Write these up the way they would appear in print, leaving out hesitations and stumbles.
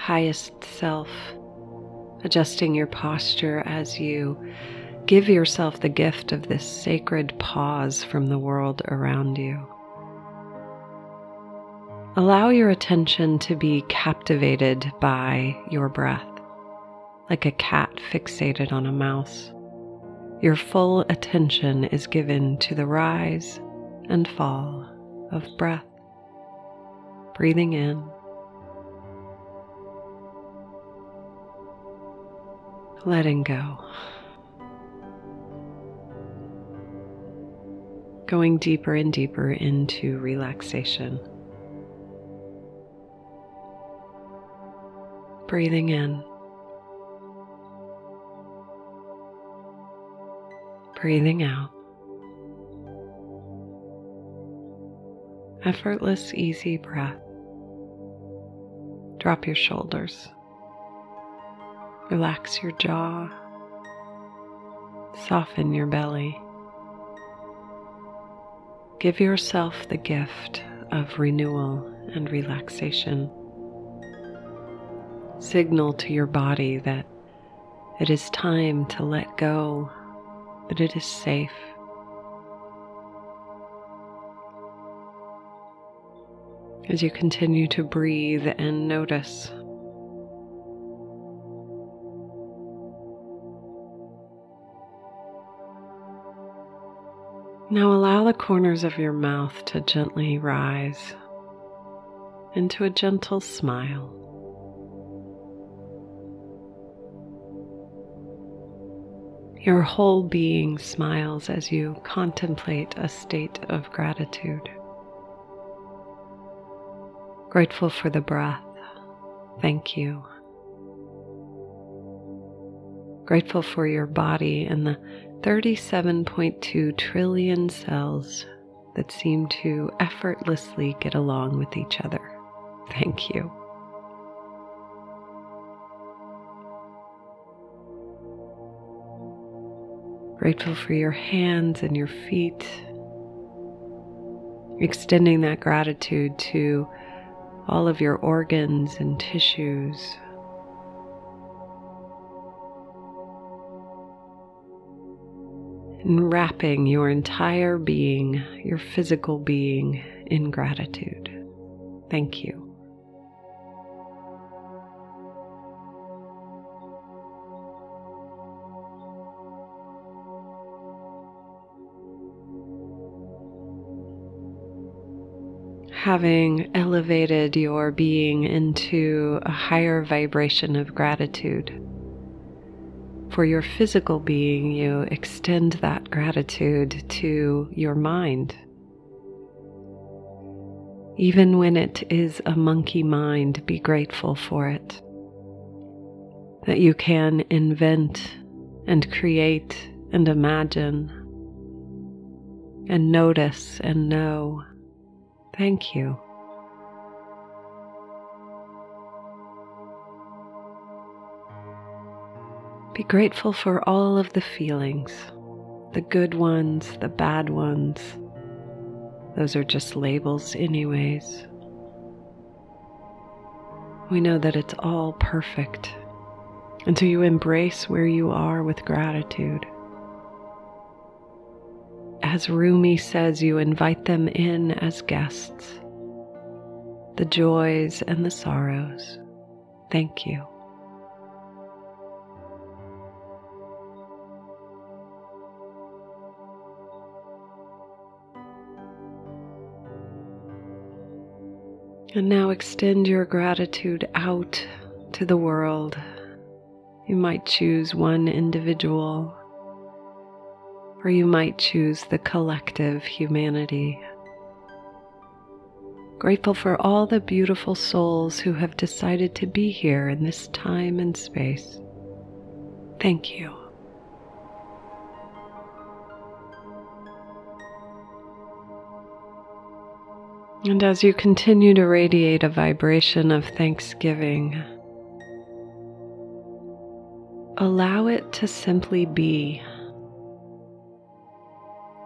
highest self, adjusting your posture as you give yourself the gift of this sacred pause from the world around you. Allow your attention to be captivated by your breath, like a cat fixated on a mouse. Your full attention is given to the rise and fall of breath, breathing in, letting go, going deeper and deeper into relaxation, breathing in, breathing out. Effortless, easy breath. Drop your shoulders. Relax your jaw. Soften your belly. Give yourself the gift of renewal and relaxation. Signal to your body that it is time to let go, that it is safe. As you continue to breathe and notice, now allow the corners of your mouth to gently rise into a gentle smile. Your whole being smiles as you contemplate a state of gratitude. Grateful for the breath, thank you. Grateful for your body and the 37.2 trillion cells that seem to effortlessly get along with each other, thank you. Grateful for your hands and your feet, extending that gratitude to all of your organs and tissues. Enwrapping your entire being, your physical being, in gratitude. Thank you. Having elevated your being into a higher vibration of gratitude for your physical being, you extend that gratitude to your mind. Even when it is a monkey mind, be grateful for it, that you can invent and create and imagine and notice and know. Thank you. Be grateful for all of the feelings, the good ones, the bad ones. Those are just labels anyways. We know that it's all perfect, and so you embrace where you are with gratitude. As Rumi says, you invite them in as guests, the joys and the sorrows. Thank you. And now extend your gratitude out to the world. You might choose one individual, or you might choose the collective humanity. grateful for all the beautiful souls who have decided to be here in this time and space. Thank you. And as you continue to radiate a vibration of thanksgiving, allow it to simply be.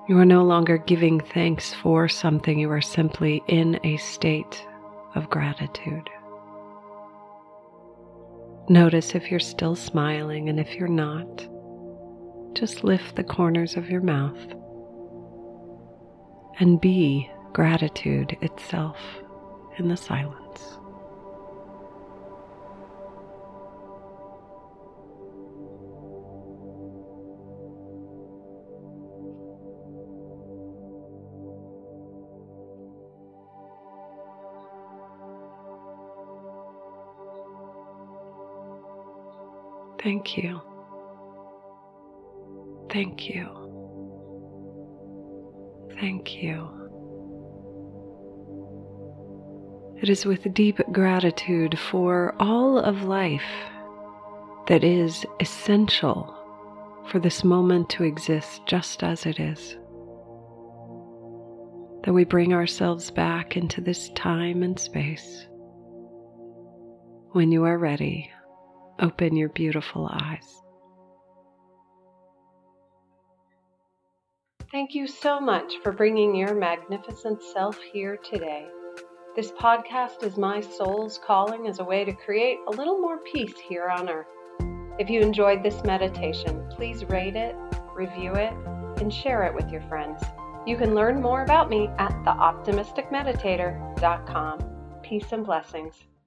You are no longer giving thanks for something. You are simply in a state of gratitude. Notice if you're still smiling, and if you're not, just lift the corners of your mouth and be gratitude itself in the silence. Thank you. Thank you. Thank you. It is with deep gratitude for all of life that is essential for this moment to exist just as it is, that we bring ourselves back into this time and space. When you are ready, open your beautiful eyes. Thank you so much for bringing your magnificent self here today. This podcast is my soul's calling as a way to create a little more peace here on earth. If you enjoyed this meditation, please rate it, review it, and share it with your friends. You can learn more about me at theoptimisticmeditator.com. Peace and blessings.